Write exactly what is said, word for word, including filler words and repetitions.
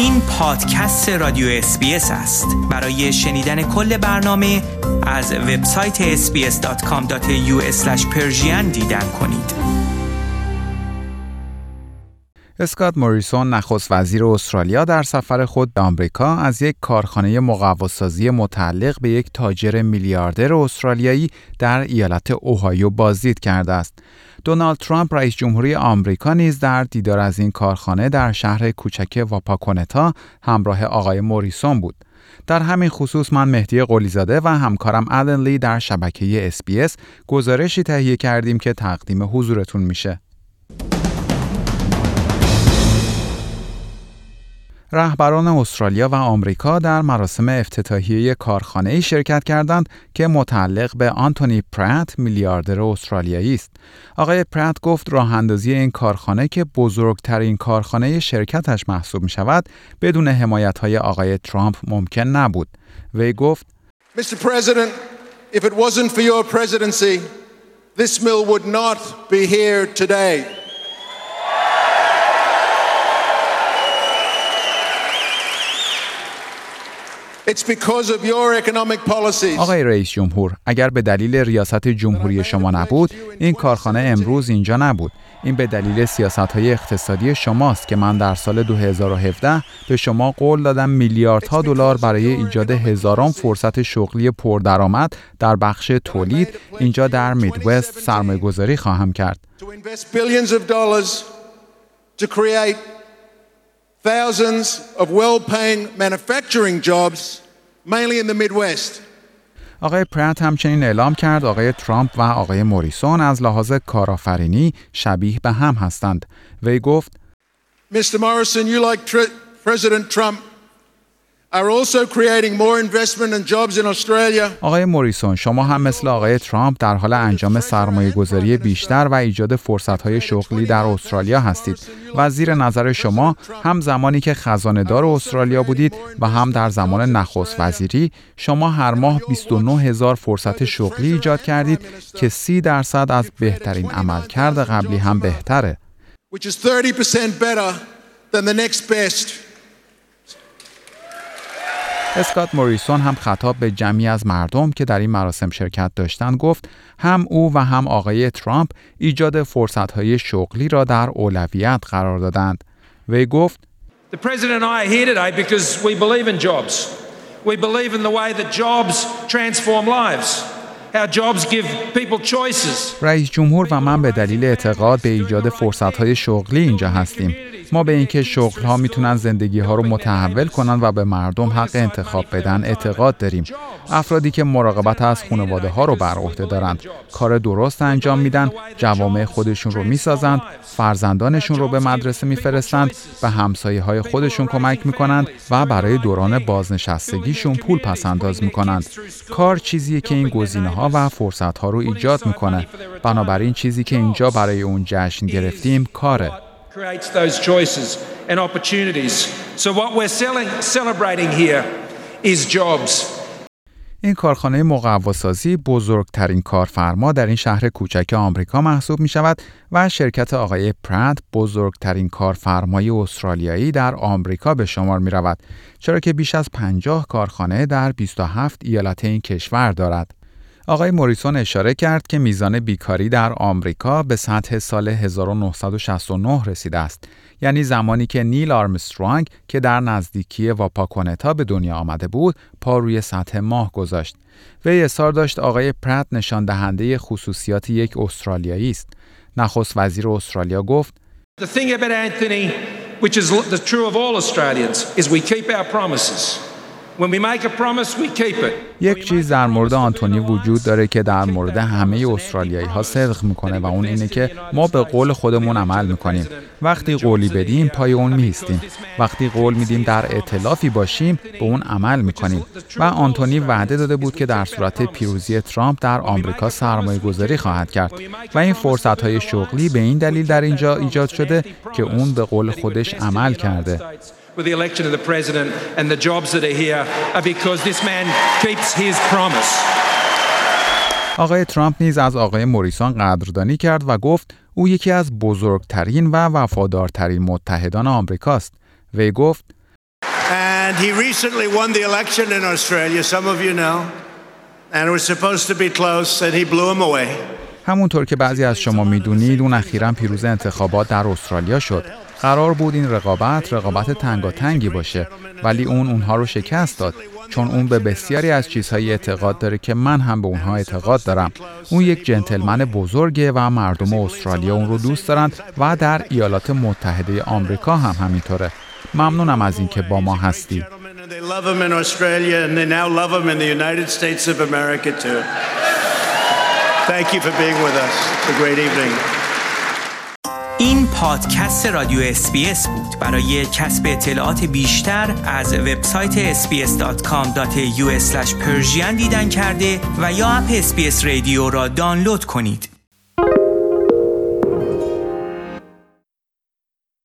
این پادکست رادیو اس بی اس است. برای شنیدن کل برنامه از وبسایت اس بی اس دات کام دات یو اسلش پرژین دیدن کنید. اسکات موریسون، نخست وزیر استرالیا، در سفر خود به آمریکا از یک کارخانه مقواسازی متعلق به یک تاجر میلیاردر استرالیایی در ایالت اوهایو بازدید کرده است. دونالد ترامپ، رئیس جمهوری آمریکا، نیز در دیدار از این کارخانه در شهر کوچک واپاکونتا همراه آقای موریسون بود. در همین خصوص من مهدی قلی‌زاده و همکارم آلن لی در شبکه اس بی اس گزارشی تهیه کردیم که تقدیم حضورتون میشه. رهبران استرالیا و آمریکا در مراسم افتتاحیه کارخانه‌ای شرکت کردند که متعلق به آنتونی پرت، میلیاردر استرالیایی است. آقای پرت گفت راه‌اندازی این کارخانه که بزرگترین کارخانه شرکتش محسوب می‌شود، بدون حمایت‌های آقای ترامپ ممکن نبود. وی گفت: Mister President, if it wasn't for your presidency, this mill would not be here today. It's because of your economic policies. آقای رئیس جمهور، اگر به دلیل ریاست جمهوری شما نبود، این کارخانه امروز اینجا نبود. این به دلیل سیاست‌های اقتصادی شماست که من در سال دو هزار و هفده به شما قول دادم میلیاردها دلار برای ایجاد هزاران فرصت شغلی پردرآمد در بخش تولید اینجا در میدوست سرمایه‌گذاری خواهم کرد. Thousands of well-paying manufacturing jobs, mainly in the Midwest. آقای پرت همچنین اعلام کرد آقای ترامپ و آقای موریسون از لحاظ کارآفرینی شبیه به هم هستند. وی گفت: Mister Morrison, you like Tr- President Trump are also creating more investment and jobs in Australia. آقای موریسون، شما هم مثل آقای ترامپ در حال انجام سرمایه‌گذاری بیشتر و ایجاد فرصت‌های شغلی در استرالیا هستید و زیر نظر شما هم زمانی که خزانه‌دار استرالیا بودید و هم در زمان نخست وزیری شما هر ماه بیست و نه هزار فرصت شغلی ایجاد کردید که سی درصد از بهترین عملکرد قبلی هم بهتره. Which is thirty percent better than the next best. اسکات موریسون هم خطاب به جمعی از مردم که در این مراسم شرکت داشتند گفت هم او و هم آقای ترامپ ایجاد فرصت‌های شغلی را در اولویت قرار دادند. وی گفت: The president and I are here today because we believe in jobs. We believe in the way that jobs transform lives. Our jobs give people choices. رئیس جمهور و من به دلیل اعتقاد به ایجاد فرصت‌های شغلی اینجا هستیم. ما به اینکه شغل‌ها میتونن زندگی‌ها رو متحول کنن و به مردم حق انتخاب بدن اعتقاد داریم. افرادی که مراقبت از خانواده‌ها رو بر عهده دارند، کار درست انجام میدن، جوامع خودشون رو میسازند، فرزندانشون رو به مدرسه میفرستند، به همسایه‌های خودشون کمک میکنند و برای دوران بازنشستگیشون پول پس‌انداز میکنند. کار چیزیه که این گزینه‌ها و فرصت‌ها رو ایجاد میکنه. بنابراین چیزی که اینجا برای اون جشن گرفتیم کاره. creates those choices and opportunities. So what we're selling, celebrating here is jobs. این کارخانه مقواسازی بزرگترین کارفرما در این شهر کوچک آمریکا محسوب می شود و شرکت آقای پرت بزرگترین کارفرمای استرالیایی در آمریکا به شمار می رود، چرا که بیش از پنجاه کارخانه در بیست و هفت ایالت این کشور دارد. آقای موریسون اشاره کرد که میزان بیکاری در آمریکا به سطح سال هزار و نهصد و شصت و نه رسیده است، یعنی زمانی که نیل آرمسترانگ که در نزدیکی واپاکونتا به دنیا آمده بود پا روی سطح ماه گذاشت. وی اصرار داشت آقای پرت نشان دهنده خصوصیات یک استرالیایی است. نخست وزیر استرالیا گفت: The thing about Anthony, which is the true of all Australians, is we keep our promises. When we make a promise, we keep it. یک چیز در مورد آنتونی وجود داره که در مورد همه استرالیایی ها صدق میکنه و اون اینه که ما به قول خودمون عمل میکنیم. وقتی قولی بدیم پای اون میستیم. وقتی قول میدیم در ائتلافی باشیم به اون عمل میکنیم. و آنتونی وعده داده بود که در صورت پیروزی ترامپ در آمریکا سرمایه گذاری خواهد کرد و این فرصت های شغلی به این دلیل در اینجا ایجاد شده که اون به قول خودش عمل کرده. With the election of the president and the jobs that are here are because this man keeps his promise. آقای ترامپ نیز از آقای موریسون قدردانی کرد و گفت او یکی از بزرگترین و وفادارترین متحدان آمریکاست. وی گفت And he recently won the election in Australia, some of you know. And it was supposed to be close and he blew him away. همونطور که بعضی از شما میدونید اون اخیراً پیروز انتخابات در استرالیا شد. قرار بود این رقابت رقابت تنگاتنگی باشه ولی اون اونها رو شکست داد چون اون به بسیاری از چیزهای اعتقاد داره که من هم به اونها اعتقاد دارم. اون یک جنتلمن بزرگه و مردم استرالیا اون رو دوست دارند و در ایالات متحده آمریکا هم همینطوره. ممنونم از اینکه با ما هستی. این پادکست رادیو اس بی اس بود. برای کسب اطلاعات بیشتر از وبسایت اس بی اس دات کام دات ای یو اسلش پرژین دیدن کرده و یا اپ اس بی اس رادیو را دانلود کنید.